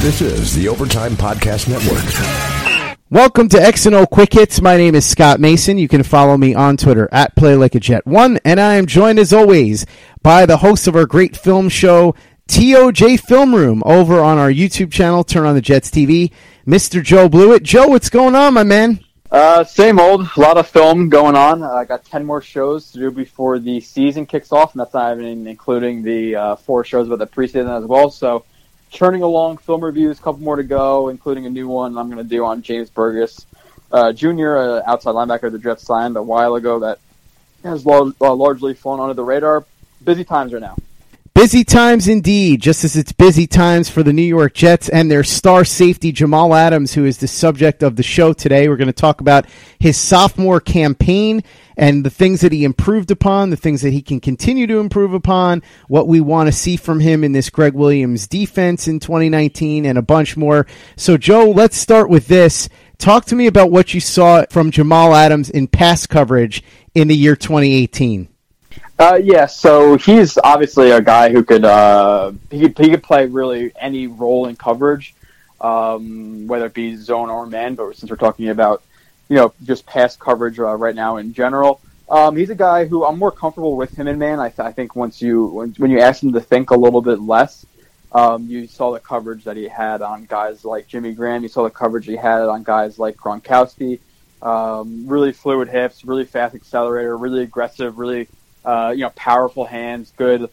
This is the Overtime Podcast Network. Welcome to X and O Quick Hits. My name is Scott Mason. You can follow me on Twitter at PlayLikeAJet1, and I am joined as always by the host of our great film show, TOJ Film Room, over on our YouTube channel, Turn On The Jets TV, Mr. Joe Blewett. Joe, what's going on, my man? Same old. A lot of film going on. I got 10 more shows to do before the season kicks off, and that's not even including the 4 shows about the preseason as well, so churning along film reviews, a couple more to go, including a new one I'm going to do on James Burgess Jr., outside linebacker the Jets signed a while ago that has largely flown under the radar. Busy times right now. Busy times indeed, just as it's busy times for the New York Jets and their star safety Jamal Adams, who is the subject of the show today. We're going to talk about his sophomore campaign and the things that he improved upon, the things that he can continue to improve upon, what we want to see from him in this Greg Williams defense in 2019, and a bunch more. So, Joe, let's start with this. Talk to me about what you saw from Jamal Adams in pass coverage in the year 2018. So he's obviously a guy who could he could play really any role in coverage, whether it be zone or man. But since we're talking about just pass coverage right now in general, he's a guy who I'm more comfortable with him in man. I think when you ask him to think a little bit less, you saw the coverage that he had on guys like Jimmy Graham. You saw the coverage he had on guys like Gronkowski. Really fluid hips, really fast accelerator, really aggressive, really powerful hands, good,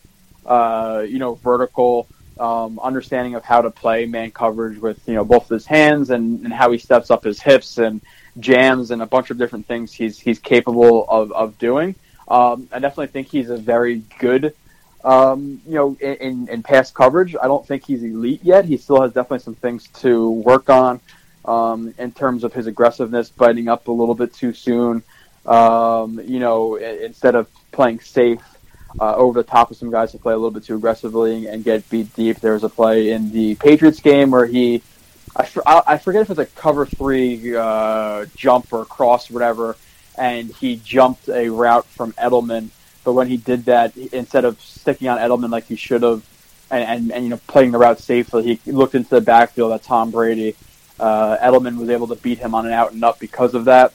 vertical understanding of how to play man coverage with, both his hands and how he steps up his hips and jams and a bunch of different things he's capable of doing. I definitely think he's a very good, in pass coverage. I don't think he's elite yet. He still has definitely some things to work on in terms of his aggressiveness, biting up a little bit too soon. Instead of playing safe over the top of some guys who play a little bit too aggressively and get beat deep. There was a play in the Patriots game where I forget if it's a cover 3 jump or cross or whatever, and he jumped a route from Edelman. But when he did that, instead of sticking on Edelman like he should have and playing the route safely, he looked into the backfield at Tom Brady. Edelman was able to beat him on an out and up because of that.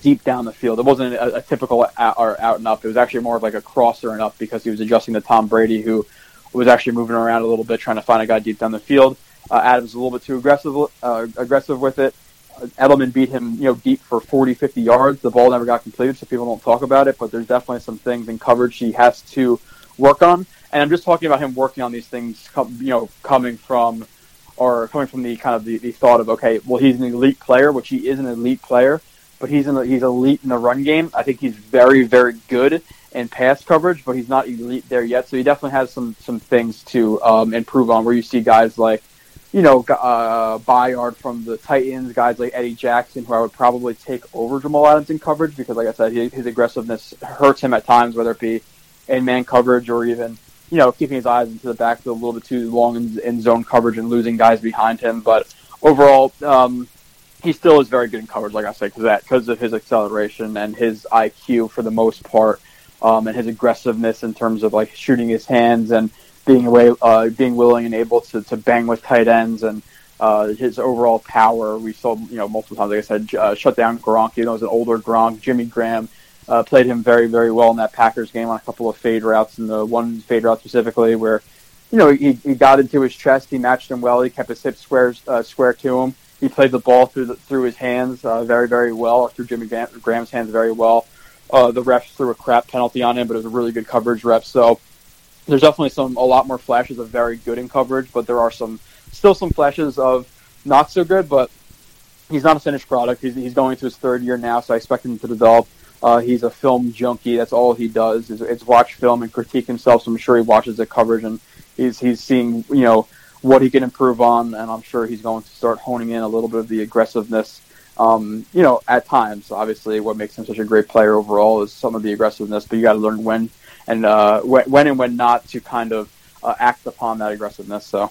Deep down the field. It wasn't a typical out and up. It was actually more of like a crosser and up because he was adjusting to Tom Brady, who was actually moving around a little bit, trying to find a guy deep down the field. Adams was a little bit too aggressive with it. Edelman beat him, deep for 40, 50 yards. The ball never got completed, so people don't talk about it, but there's definitely some things in coverage he has to work on. And I'm just talking about him working on these things, coming from the kind of the thought of, okay, well, he's an elite player, which he is an elite player. But he's elite in the run game. I think he's very, very good in pass coverage, but he's not elite there yet. So he definitely has some things to improve on, where you see guys like, Byard from the Titans, guys like Eddie Jackson, who I would probably take over Jamal Adams in coverage because, like I said, his aggressiveness hurts him at times, whether it be in man coverage or even, keeping his eyes into the backfield a little bit too long in zone coverage and losing guys behind him. But overall, he still is very good in coverage, like I said, because of his acceleration and his IQ for the most part, and his aggressiveness in terms of like shooting his hands and being willing and able to bang with tight ends, and his overall power. We saw multiple times, like I said, shut down Gronk. It was an older Gronk. Jimmy Graham played him very, very well in that Packers game on a couple of fade routes, and the one fade route specifically where he got into his chest. He matched him well. He kept his hips square to him. He played the ball through his hands very, very well, or through Jimmy Graham's hands very well. The refs threw a crap penalty on him, but it was a really good coverage ref. So there's definitely a lot more flashes of very good in coverage, but there are still some flashes of not so good. But he's not a finished product. He's going into his third year now, so I expect him to develop. He's a film junkie. That's all he does is watch film and critique himself. So I'm sure he watches the coverage, and he's seeing what he can improve on, and I'm sure he's going to start honing in a little bit of the aggressiveness. You know, at times, obviously, what makes him such a great player overall is some of the aggressiveness, but you got to learn when and when not to kind of act upon that aggressiveness. So,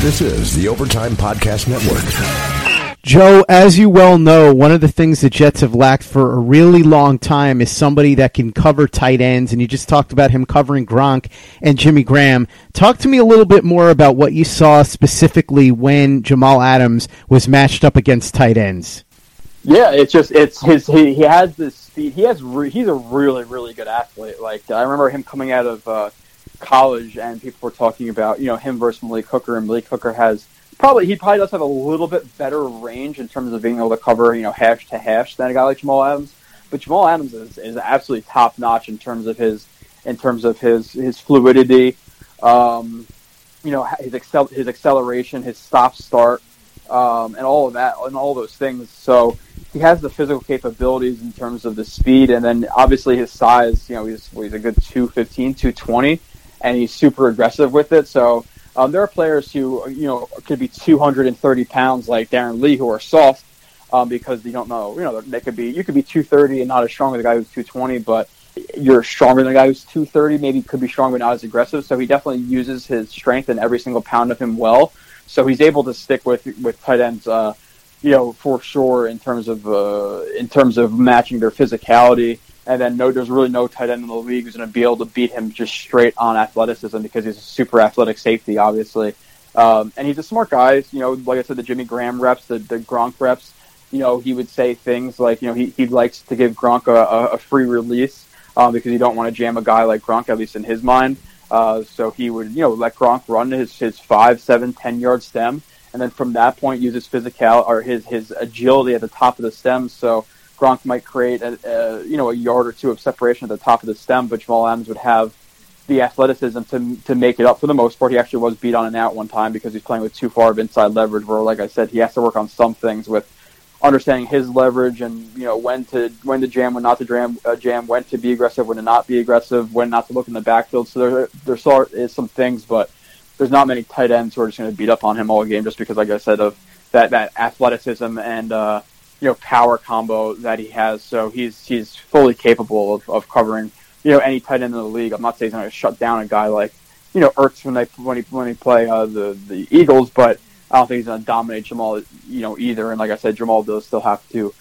This is the Overtime Podcast Network. Joe, as you well know, one of the things the Jets have lacked for a really long time is somebody that can cover tight ends, and you just talked about him covering Gronk and Jimmy Graham. Talk to me a little bit more about what you saw specifically when Jamal Adams was matched up against tight ends. Yeah, he has this speed. He's a really, really good athlete. Like, I remember him coming out of college, and people were talking about, you know, him versus Malik Hooker, and Malik Hooker probably does have a little bit better range in terms of being able to cover, you know, hash to hash than a guy like Jamal Adams. But Jamal Adams is absolutely top notch in terms of his fluidity, you know, his acceleration, his stop start, and all of that, and all those things. So he has the physical capabilities in terms of the speed, and then obviously his size. You know, he's a good 215, 220. And he's super aggressive with it. So there are players who, you know, could be 230 pounds like Darren Lee, who are soft because they don't know. You know, you could be 230 and not as strong as a guy who's 220, but you're stronger than a guy who's 230. Maybe could be strong but not as aggressive. So he definitely uses his strength and every single pound of him well. So he's able to stick with tight ends, you know, for sure in terms of matching their physicality. And then there's really no tight end in the league who's going to be able to beat him just straight on athleticism, because he's a super athletic safety, obviously. And he's a smart guy. You know, like I said, the Jimmy Graham reps, the Gronk reps, you know, he would say things like, you know, he likes to give Gronk a free release because you don't want to jam a guy like Gronk, at least in his mind. So he would, you know, let Gronk run his 5, 7, 10-yard stem. And then from that point, use his physicality or his agility at the top of the stem. So Gronk might create a yard or two of separation at the top of the stem, but Jamal Adams would have the athleticism to make it up for the most part. He actually was beat on and out one time because he's playing with too far of inside leverage, where, like I said, he has to work on some things with understanding his leverage and, you know, when to jam, when not to jam, when to be aggressive, when to not be aggressive, when not to look in the backfield. So there is some things, but there's not many tight ends who are just going to beat up on him all game just because, like I said, of that athleticism and you know, power combo that he has. So he's fully capable of covering, you know, any tight end in the league. I'm not saying he's going to shut down a guy like, you know, Ertz when he play the Eagles, but I don't think he's going to dominate Jamal, you know, either. And like I said, Jamal does still have to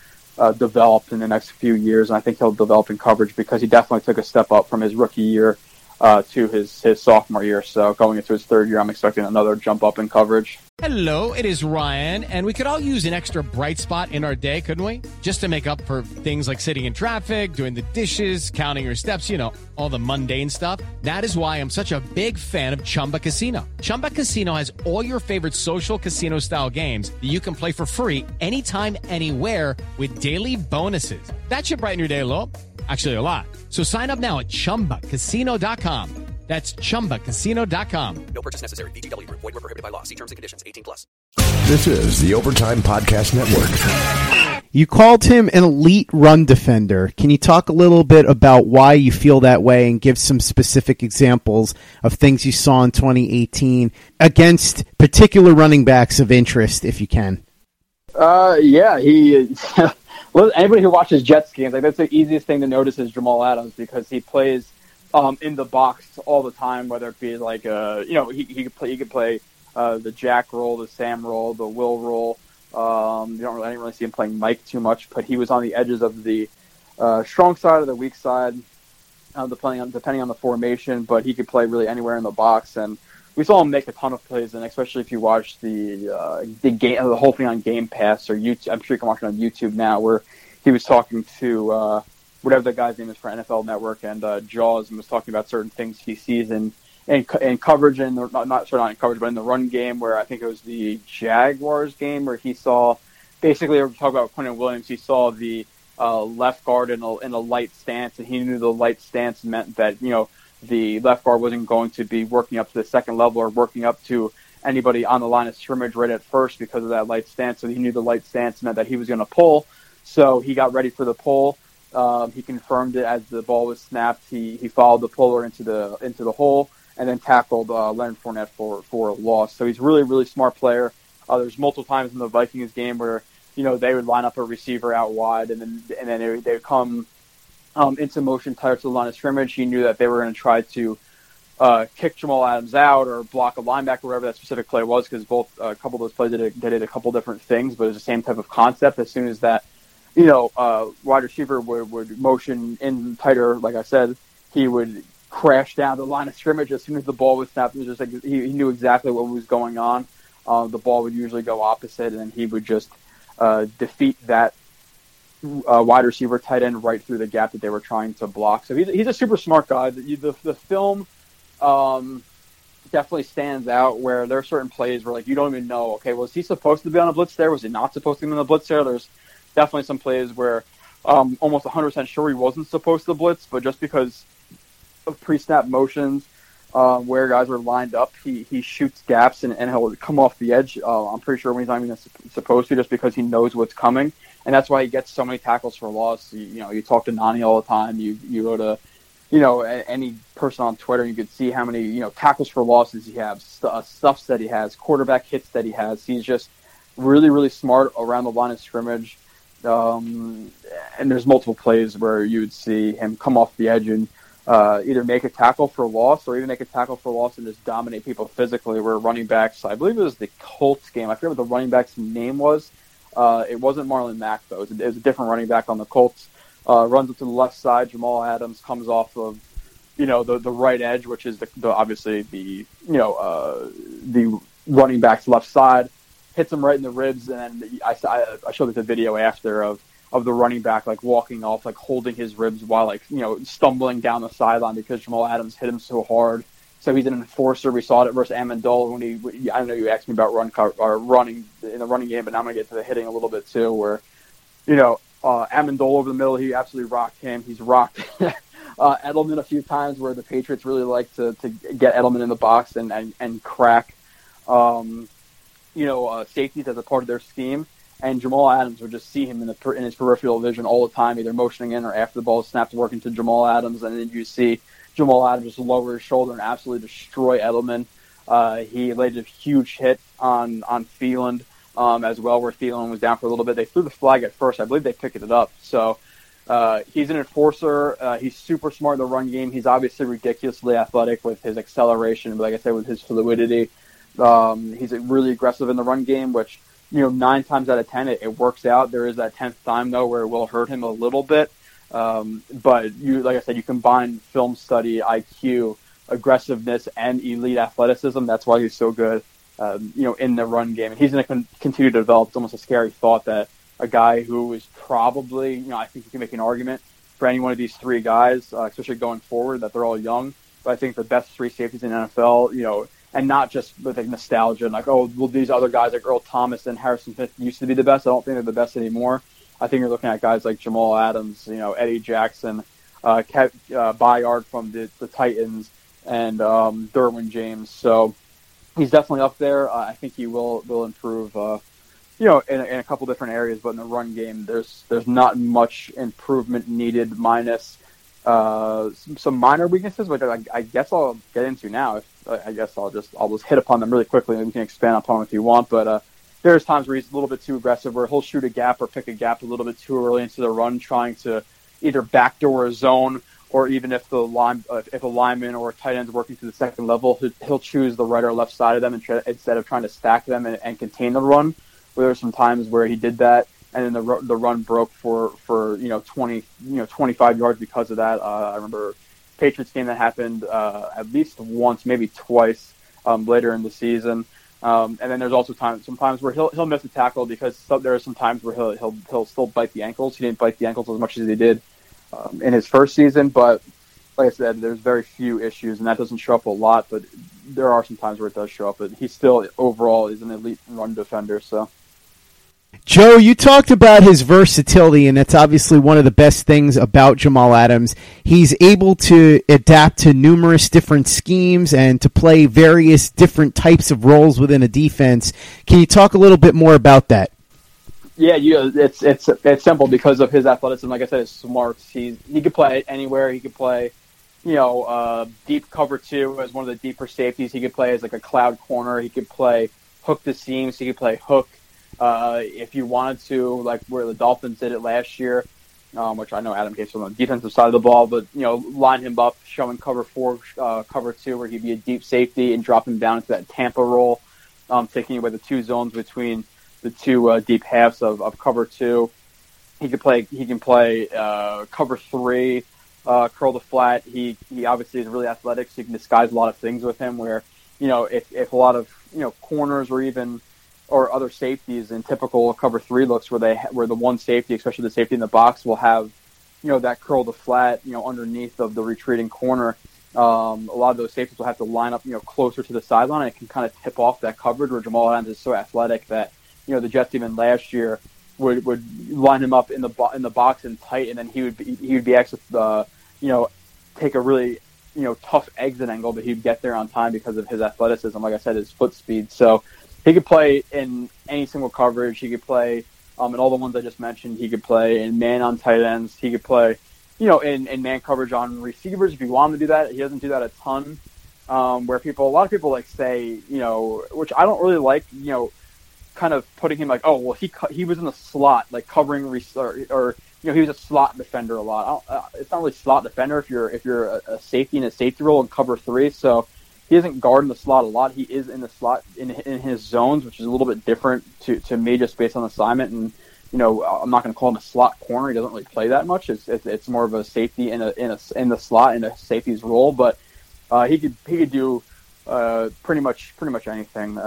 develop in the next few years, and I think he'll develop in coverage because he definitely took a step up from his rookie year to his sophomore year. So going into his third year, I'm expecting another jump up in coverage. Hello, it is Ryan, and we could all use an extra bright spot in our day, couldn't we? Just to make up for things like sitting in traffic, doing the dishes, counting your steps, you know, all the mundane stuff. That is why I'm such a big fan of Chumba Casino. Chumba Casino has all your favorite social casino-style games that you can play for free anytime, anywhere, with daily bonuses. That should brighten your day a little. Actually, a lot. So sign up now at ChumbaCasino.com. That's ChumbaCasino.com. No purchase necessary. VGW. Void where prohibited by law. See terms and conditions. 18+. This is the Overtime Podcast Network. You called him an elite run defender. Can you talk a little bit about why you feel that way and give some specific examples of things you saw in 2018 against particular running backs of interest, if you can? He anybody who watches Jets games, like, that's the easiest thing to notice is Jamal Adams, because he plays in the box all the time, whether it be like he could play the Jack role, the Sam role, the Will role. I didn't really see him playing Mike too much, but he was on the edges of the strong side or the weak side, depending on the formation. But he could play really anywhere in the box, and we saw him make a ton of plays. And especially if you watch the game, the whole thing on Game Pass or YouTube, I'm sure you can watch it on YouTube now, where he was talking to whatever the guy's name is for NFL Network and Jaws, and was talking about certain things he sees in in coverage, and not in coverage, but in the run game, where I think it was the Jaguars game, where he saw basically, we're talking about Quinnen Williams. He saw the left guard in a light stance, and he knew the light stance meant that, you know, the left guard wasn't going to be working up to the second level or working up to anybody on the line of scrimmage right at first because of that light stance. So he knew the light stance meant that he was going to pull. So he got ready for the pull. He confirmed it as the ball was snapped. He followed the puller into the hole and then tackled Leonard Fournette for a loss. So he's a really, really smart player. There's multiple times in the Vikings game where, you know, they would line up a receiver out wide, and then they would come into motion tighter to the line of scrimmage. He knew that they were going to try to kick Jamal Adams out or block a linebacker, whatever that specific play was, because both a couple of those plays did a couple different things, but it was the same type of concept. As soon as that, you know, wide receiver would motion in tighter, like I said, he would crash down the line of scrimmage. As soon as the ball was snapped, it was just like he knew exactly what was going on. The ball would usually go opposite, and he would just defeat that wide receiver, tight end, right through the gap that they were trying to block. So he's a super smart guy. The film definitely stands out, where there are certain plays where, like, you don't even know, okay, was he supposed to be on a blitz there? Was he not supposed to be on a blitz there? There's definitely some plays where almost 100% sure he wasn't supposed to blitz, but just because of pre-snap motions where guys were lined up, he shoots gaps and he'll come off the edge. I'm pretty sure when he's not even supposed to, just because he knows what's coming. And that's why he gets so many tackles for loss. You know, you talk to Nani all the time. You go to, you know, any person on Twitter, you could see how many, you know, tackles for losses he has, stuffs that he has, quarterback hits that he has. He's just really, really smart around the line of scrimmage. And there's multiple plays where you would see him come off the edge and either make a tackle for loss or even make a tackle for loss and just dominate people physically. Where running backs, I believe it was the Colts game, I forget what the running back's name was. It wasn't Marlon Mack, though. It was a different running back on the Colts. Runs up to the left side. Jamal Adams comes off of, you know, the right edge, which is the running back's left side. Hits him right in the ribs, and then I showed the video after of the running back, like, walking off, like, holding his ribs while, like, you know, stumbling down the sideline because Jamal Adams hit him so hard. So he's an enforcer. We saw it versus Amendola when I know you asked me about running in the running game, but now I'm going to get to the hitting a little bit too, where, you know, Amendola over the middle, he absolutely rocked him. He's rocked Edelman a few times, where the Patriots really like to get Edelman in the box and crack, you know, safeties as a part of their scheme. And Jamal Adams would just see him in his peripheral vision all the time, either motioning in or after the ball snapped, working to Jamal Adams. And then you see Jamal Adams just lower his shoulder and absolutely destroy Edelman. He laid a huge hit on Thielen as well, where Thielen was down for a little bit. They threw the flag at first. I believe they picked it up. So he's an enforcer. He's super smart in the run game. He's obviously ridiculously athletic with his acceleration, but like I said, with his fluidity. He's really aggressive in the run game, which, you know, 9 times out of 10, it works out. There is that 10th time, though, where it will hurt him a little bit. But you, like I said, you combine film study, IQ, aggressiveness, and elite athleticism. That's why he's so good, you know, in the run game. And he's going to continue to develop. It's almost a scary thought that a guy who is probably, you know, I think you can make an argument for any one of these three guys, especially going forward, that they're all young. But I think the best three safeties in the NFL, you know, and not just with, like, nostalgia and like, oh, well, these other guys like Earl Thomas and Harrison Smith used to be the best. I don't think they're the best anymore. I think you're looking at guys like Jamal Adams, you know, Eddie Jackson, Byard from the Titans, and Derwin James. So he's definitely up there. I think he will improve, you know, in a couple different areas. But in the run game, there's not much improvement needed, minus some minor weaknesses, which I guess I'll get into now. I'll just hit upon them really quickly, and we can expand upon them if you want. But there's times where he's a little bit too aggressive, where he'll shoot a gap or pick a gap a little bit too early into the run, trying to either backdoor a zone, or even if if a lineman or a tight end is working to the second level, he'll choose the right or left side of them instead of trying to stack them and contain the run. Where there were some times where he did that, and then the run broke for you know 25 yards because of that. I remember Patriots game that happened at least once, maybe twice later in the season. And then there's also sometimes where he'll miss a tackle, because there are some times where he'll still bite the ankles. He didn't bite the ankles as much as he did in his first season, but like I said, there's very few issues, and that doesn't show up a lot, but there are some times where it does show up. But he still, overall, is an elite run defender. So, Joe, you talked about his versatility, and that's obviously one of the best things about Jamal Adams. He's able to adapt to numerous different schemes and to play various different types of roles within a defense. Can you talk a little bit more about that? Yeah, it's simple because of his athleticism. Like I said, his smarts. He could play anywhere. He could play, deep cover two as one of the deeper safeties. He could play as like a cloud corner. He could play hook to seams. He could play hook if you wanted to, like where the Dolphins did it last year, which I know Adam Gase was on the defensive side of the ball, but line him up, showing cover four, cover two, where he'd be a deep safety and drop him down into that Tampa role, taking away the two zones between the two deep halves of cover two. He can play cover three, curl to flat. He obviously is really athletic, so you can disguise a lot of things with him where, if a lot of, corners or other safeties in typical cover three looks where the one safety, especially the safety in the box, will have, that curl to flat, underneath of the retreating corner. A lot of those safeties will have to line up, closer to the sideline, and it can kind of tip off that coverage where Jamal Adams is so athletic that, the Jets even last year would line him up in the box and tight, and then he would be actually take a really tough exit angle, but he'd get there on time because of his athleticism. Like I said, his foot speed. So he could play in any single coverage. He could play in all the ones I just mentioned. He could play in man on tight ends. He could play in man coverage on receivers if you want him to do that. He doesn't do that a ton. Where a lot of people like say which I don't really like kind of putting him like, oh, well, he was in the slot, like covering or he was a slot defender a lot. It's not really slot defender if you're a safety in a safety role in cover three. So he isn't guarding the slot a lot. He is in the slot in his zones, which is a little bit different to me just based on assignment. And I'm not going to call him a slot corner. He doesn't really play that much. It's more of a safety in the slot in a safety's role. But he could do. Pretty much anything.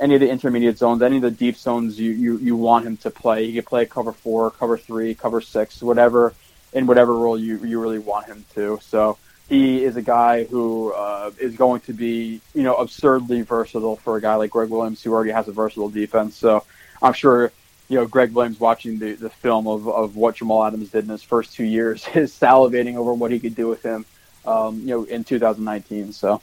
Any of the intermediate zones, any of the deep zones you want him to play. He could play cover four, cover three, cover six, whatever, in whatever role you really want him to. So he is a guy who is going to be, absurdly versatile for a guy like Greg Williams, who already has a versatile defense. So I'm sure, Greg Williams watching the film of what Jamal Adams did in his first 2 years is salivating over what he could do with him, in 2019. So.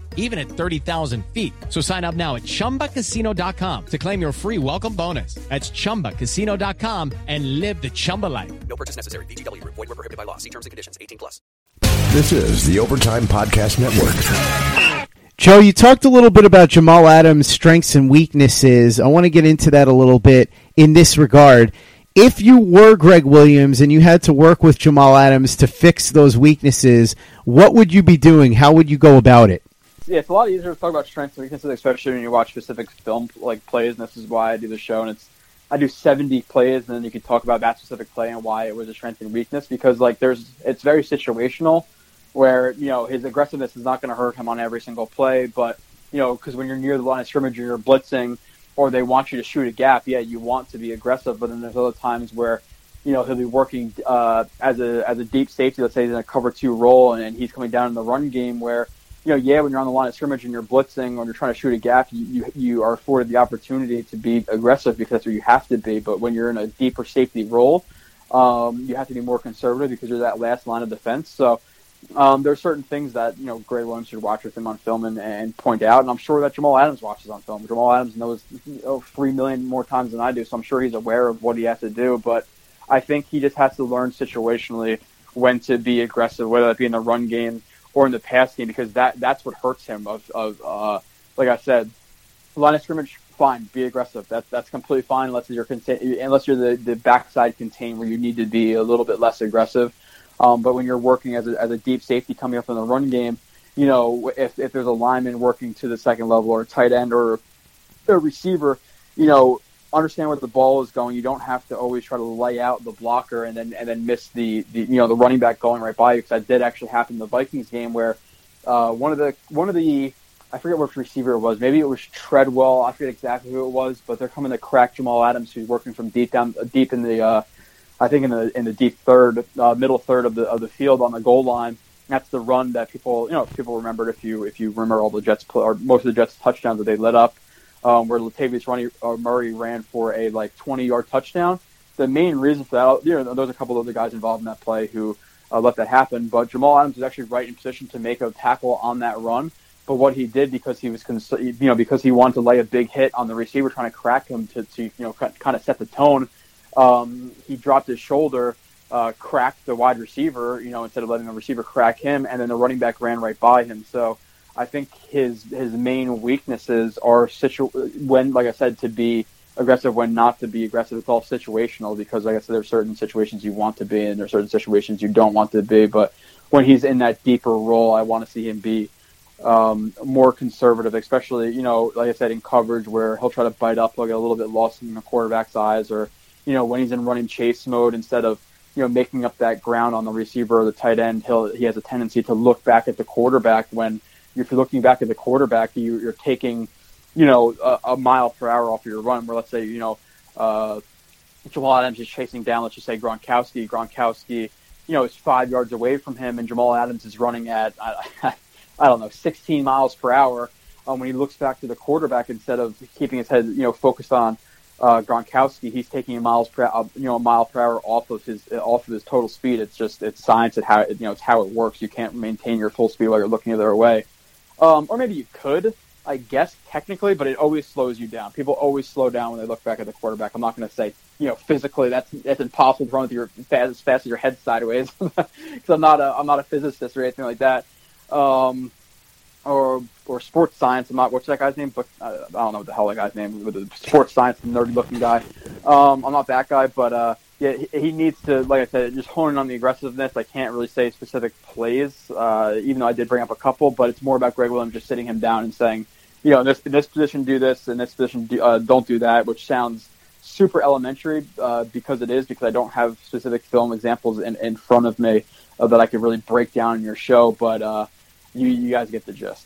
even at 30,000 feet. So sign up now at ChumbaCasino.com to claim your free welcome bonus. That's ChumbaCasino.com and live the Chumba life. No purchase necessary. VGW. Void where prohibited by law. See terms and conditions. 18+. This is the Overtime Podcast Network. Joe, you talked a little bit about Jamal Adams' strengths and weaknesses. I want to get into that a little bit in this regard. If you were Greg Williams and you had to work with Jamal Adams to fix those weaknesses, what would you be doing? How would you go about it? Yeah, it's a lot easier to talk about strengths and weaknesses, especially when you watch specific film like plays, and this is why I do the show, and I do 70 plays, and then you can talk about that specific play and why it was a strength and weakness, because it's very situational, where his aggressiveness is not going to hurt him on every single play, but because when you're near the line of scrimmage or you're blitzing or they want you to shoot a gap, yeah, you want to be aggressive, but then there's other times where he'll be working as a deep safety, let's say he's in a cover two role, and he's coming down in the run game where. When you're on the line of scrimmage and you're blitzing or you're trying to shoot a gap, you are afforded the opportunity to be aggressive because that's what you have to be. But when you're in a deeper safety role, you have to be more conservative because you're that last line of defense. So there are certain things that, Greg Williams should watch with him on film and point out. And I'm sure that Jamal Adams watches on film. Jamal Adams knows 3 million more times than I do, so I'm sure he's aware of what he has to do. But I think he just has to learn situationally when to be aggressive, whether that be in the run game or in the pass game, because that's what hurts him. Like I said, line of scrimmage, fine, be aggressive. That's completely fine unless you're the backside contain where you need to be a little bit less aggressive. But when you're working as a deep safety coming up in the run game, if there's a lineman working to the second level or a tight end or a receiver, understand where the ball is going. You don't have to always try to lay out the blocker and then miss the you know, the running back going right by you, because that did actually happen in the Vikings game where one of the I forget which receiver it was. Maybe it was Treadwell. I forget exactly who it was, but they're coming to crack Jamal Adams, who's working from deep in the I think in the deep third, middle third of the field on the goal line. That's the run that people remembered if you remember all the Jets play, or most of the Jets touchdowns that they let up, where Latavius Murray ran for a like 20-yard touchdown. The main reason for that, you know, there's a couple other guys involved in that play who let that happen, but Jamal Adams was actually right in position to make a tackle on that run. But what he did, because he was because he wanted to lay a big hit on the receiver trying to crack him to you know, kind of set the tone. He dropped his shoulder, cracked the wide receiver, you know, instead of letting the receiver crack him, and then the running back ran right by him. So I think his main weaknesses are when, like I said, to be aggressive, when not to be aggressive. It's all situational, because, like I said, there are certain situations you want to be in, there are certain situations you don't want to be. But when he's in that deeper role, I want to see him be more conservative, especially, you know, like I said, in coverage, where he'll try to bite up, he'll get a little bit lost in the quarterback's eyes, or, you know, when he's in running chase mode, instead of, you know, making up that ground on the receiver or the tight end, he has a tendency to look back at the quarterback. When if you're looking back at the quarterback, you're taking, you know, a mile per hour off your run, where, let's say, you know, Jamal Adams is chasing down, let's just say Gronkowski, you know, is 5 yards away from him, and Jamal Adams is running at, I don't know, 16 miles per hour. When he looks back to the quarterback, instead of keeping his head, you know, focused on Gronkowski, he's taking a mile per hour off of his total speed. It's science at how it's how it works. You can't maintain your full speed while you're looking the other way, or maybe you could, I guess, technically, but it always slows you down. People always slow down when they look back at the quarterback. I'm not going to say, you know, physically that's impossible to run with your as fast as your head sideways, because I'm not a physicist or anything like that. Or sports science. I'm not, what's that guy's name? But I don't know what the hell that guy's name is. The sports science nerdy-looking guy. I'm not that guy, but yeah, he needs to, like I said, just hone in on the aggressiveness. I can't really say specific plays, even though I did bring up a couple. But it's more about Greg Williams just sitting him down and saying, you know, in this position do this, in this position don't do that, which sounds super elementary because it is, because I don't have specific film examples in front of me that I could really break down in your show, but. You guys get the gist.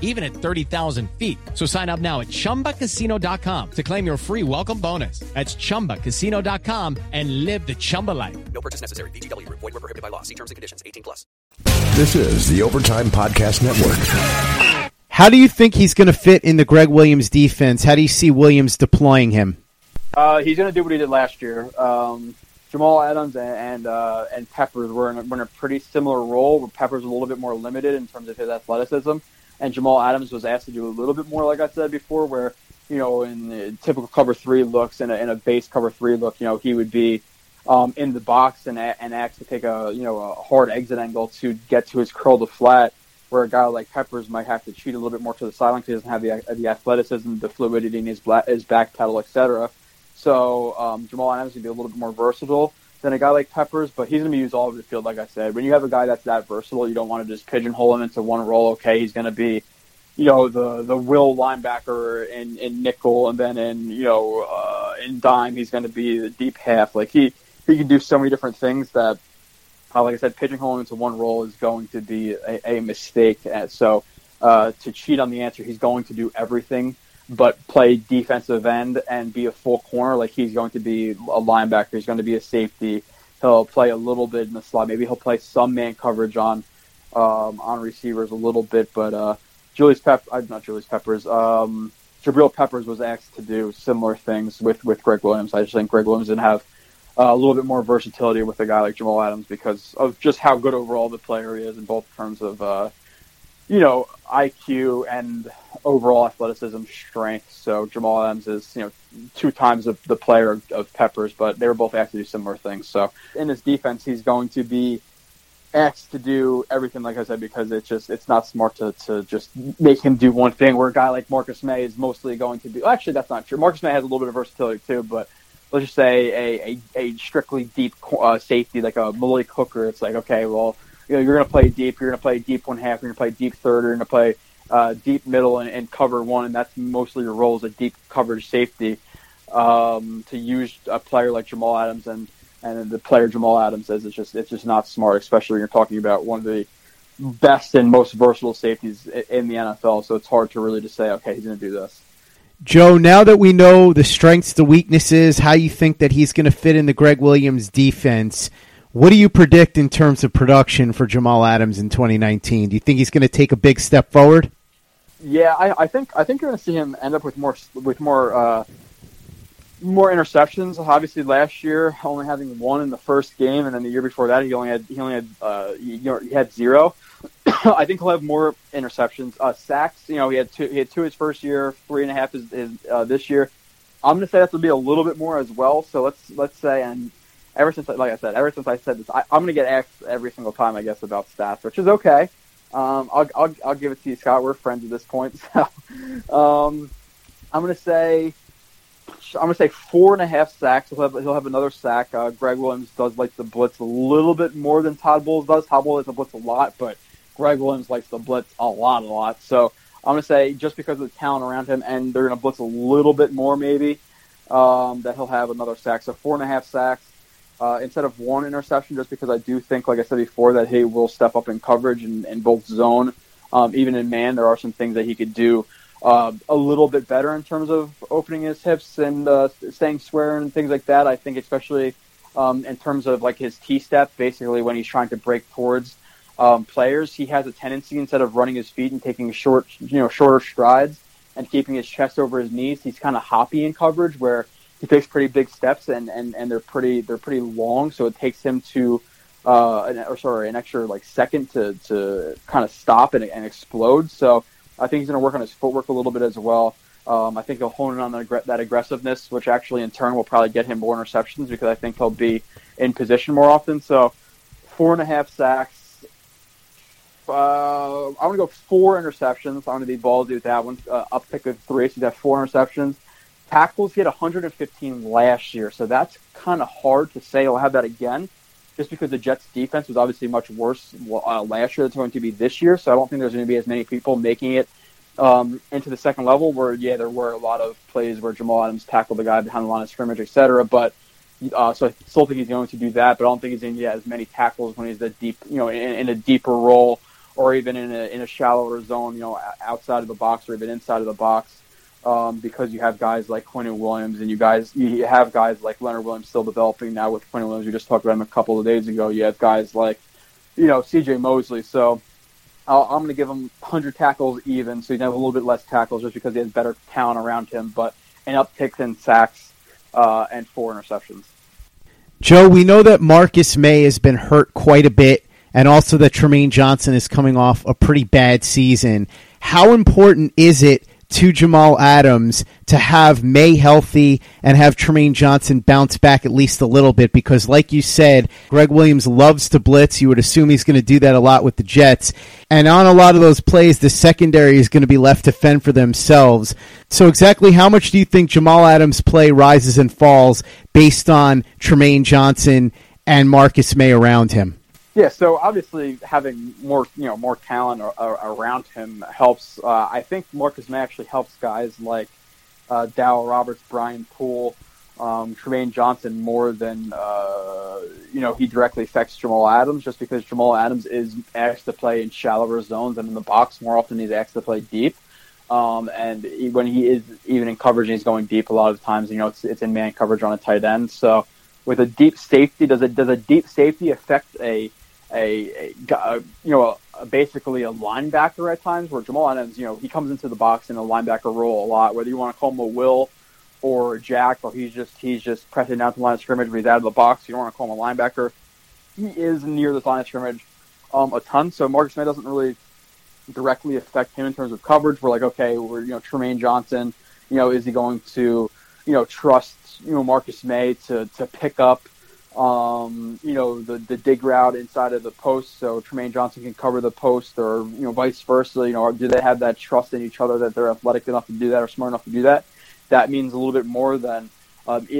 even at 30,000 feet. So sign up now at ChumbaCasino.com to claim your free welcome bonus. That's ChumbaCasino.com and live the Chumba life. No purchase necessary. VGW. Void where prohibited by law. See terms and conditions. 18+. This is the Overtime Podcast Network. How do you think he's going to fit in the Greg Williams defense? How do you see Williams deploying him? He's going to do what he did last year. Jamal Adams and Peppers were in a pretty similar role, where Peppers was a little bit more limited in terms of his athleticism. And Jamal Adams was asked to do a little bit more, like I said before, where, you know, in the typical cover three looks and in a base cover three look, you know, he would be in the box and asked to take a hard exit angle to get to his curl to flat, where a guy like Peppers might have to cheat a little bit more to the sideline because he doesn't have the athleticism, the fluidity in his back pedal, etc. So Jamal Adams is going to be a little bit more versatile than a guy like Peppers, but he's going to be used all over the field, like I said. When you have a guy that's that versatile, you don't want to just pigeonhole him into one role. Okay, he's going to be, you know, the will linebacker in nickel, and then in, you know, in dime, he's going to be the deep half. Like, he can do so many different things that, like I said, pigeonholing into one role is going to be a mistake. So to cheat on the answer, he's going to do everything but play defensive end and be a full corner. Like, he's going to be a linebacker. He's going to be a safety. He'll play a little bit in the slot. Maybe he'll play some man coverage on receivers a little bit. But Jabrill Peppers was asked to do similar things with Greg Williams. I just think Greg Williams didn't have a little bit more versatility with a guy like Jamal Adams because of just how good overall the player is, in both terms of you know, IQ and overall athleticism, strength. So Jamal Adams is, you know, 2 times the player of Peppers, but they were both asked to do similar things. So in his defense, he's going to be asked to do everything, like I said, because it's not smart to just make him do one thing, where a guy like Marcus Maye is mostly going to be... Well, actually, that's not true. Marcus Maye has a little bit of versatility, too, but let's just say a strictly deep safety, like a Malik Hooker. It's like, okay, well, you know, you're going to play deep. You're going to play deep one half. You're going to play deep third. You're going to play deep middle and cover one, and that's mostly your role as a deep coverage safety, to use a player like Jamal Adams and the player Jamal Adams is. It's just not smart, especially when you're talking about one of the best and most versatile safeties in the NFL, so it's hard to really just say, okay, he's going to do this. Joe, now that we know the strengths, the weaknesses, how you think that he's going to fit in the Greg Williams defense, what do you predict in terms of production for Jamal Adams in 2019? Do you think he's going to take a big step forward? Yeah, I think you're going to see him end up with more interceptions. Obviously, last year only having one in the first game, and then the year before that he had zero. I think he'll have more interceptions, sacks. You know, he had two his first year, 3.5 is this year. I'm going to say that's going to be a little bit more as well. So let's say, and ever since I said this, I'm going to get asked every single time, I guess, about stats, which is okay. I'll give it to you, Scott. We're friends at this point. So, I'm gonna say 4.5 sacks. He'll have another sack. Greg Williams does like the blitz a little bit more than Todd Bowles does. Todd Bowles likes the blitz a lot, but Greg Williams likes the blitz a lot. So I'm gonna say, just because of the talent around him, and they're gonna blitz a little bit more maybe, that he'll have another sack. So 4.5 sacks. Instead of one interception, just because I do think, like I said before, that he will step up in coverage and both zone. Even in man, there are some things that he could do a little bit better in terms of opening his hips and staying square and things like that. I think especially in terms of like his T-step, basically when he's trying to break towards players, he has a tendency, instead of running his feet and taking shorter strides and keeping his chest over his knees, he's kind of hoppy in coverage where he takes pretty big steps and they're pretty long, so it takes him to an extra like second to kind of stop and explode. So I think he's going to work on his footwork a little bit as well. I think he'll hone in on that aggressiveness, which actually in turn will probably get him more interceptions, because I think he'll be in position more often. So 4.5 sacks. I'm going to go 4 interceptions. I'm going to be ballsy with that one. Uptick of 3, so he's got 4 interceptions. Tackles, he had 115 last year, so that's kind of hard to say he'll have that again, just because the Jets' defense was obviously much worse last year than it's going to be this year, so I don't think there's going to be as many people making it into the second level, where, yeah, there were a lot of plays where Jamal Adams tackled the guy behind the line of scrimmage, etc., but so I still think he's going to do that, but I don't think he's going to get as many tackles when he's in a deeper role, or even in a shallower zone, you know, outside of the box or even inside of the box. Because you have guys like Quinnen Williams, and you have guys like Leonard Williams still developing now with Quinnen Williams. We just talked about him a couple of days ago. You have guys like, you know, C.J. Mosley. So I'm going to give him 100 tackles even, so he's going to have a little bit less tackles just because he has better talent around him, but an uptick in sacks and 4 interceptions. Joe, we know that Marcus Maye has been hurt quite a bit, and also that Trumaine Johnson is coming off a pretty bad season. How important is it to Jamal Adams to have Maye healthy and have Trumaine Johnson bounce back at least a little bit? Because like you said, Greg Williams loves to blitz. You would assume he's going to do that a lot with the Jets. And on a lot of those plays, the secondary is going to be left to fend for themselves. So exactly how much do you think Jamal Adams' play rises and falls based on Trumaine Johnson and Marcus Maye around him? Yeah, so obviously having more talent around him helps. I think Marcus Maye actually helps guys like Daryl Roberts, Brian Poole, Trumaine Johnson more than he directly affects Jamal Adams, just because Jamal Adams is asked to play in shallower zones and in the box more often. He's asked to play deep, and when he is even in coverage, he's going deep a lot of times. You know, it's in man coverage on a tight end. So with a deep safety, does a deep safety affect basically a linebacker at times, where Jamal Adams, you know, he comes into the box in a linebacker role a lot, whether you want to call him a Will or a Jack, or he's just pressing down to the line of scrimmage, but he's out of the box. You don't want to call him a linebacker. He is near the line of scrimmage a ton, so Marcus Maye doesn't really directly affect him in terms of coverage. We're like, okay, we're, you know, Trumaine Johnson, you know, is he going to, you know, trust, you know, Marcus Maye to pick up the dig route inside of the post, so Trumaine Johnson can cover the post, or, you know, vice versa. You know, or do they have that trust in each other that they're athletic enough to do that or smart enough to do that? That means a little bit more than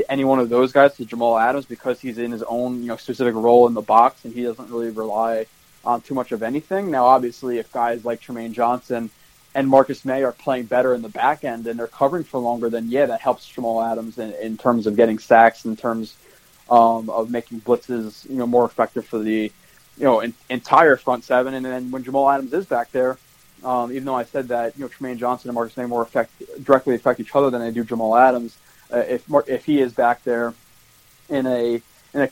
any one of those guys to Jamal Adams, because he's in his own, you know, specific role in the box, and he doesn't really rely on too much of anything. Now, obviously, if guys like Trumaine Johnson and Marcus Maye are playing better in the back end and they're covering for longer, then, yeah, that helps Jamal Adams in terms of getting sacks, in terms of making blitzes, you know, more effective for the, you know, entire front seven. And then when Jamal Adams is back there, even though I said that, you know, Trumaine Johnson and Marcus Maye more directly affect each other than they do Jamal Adams, if he is back there in a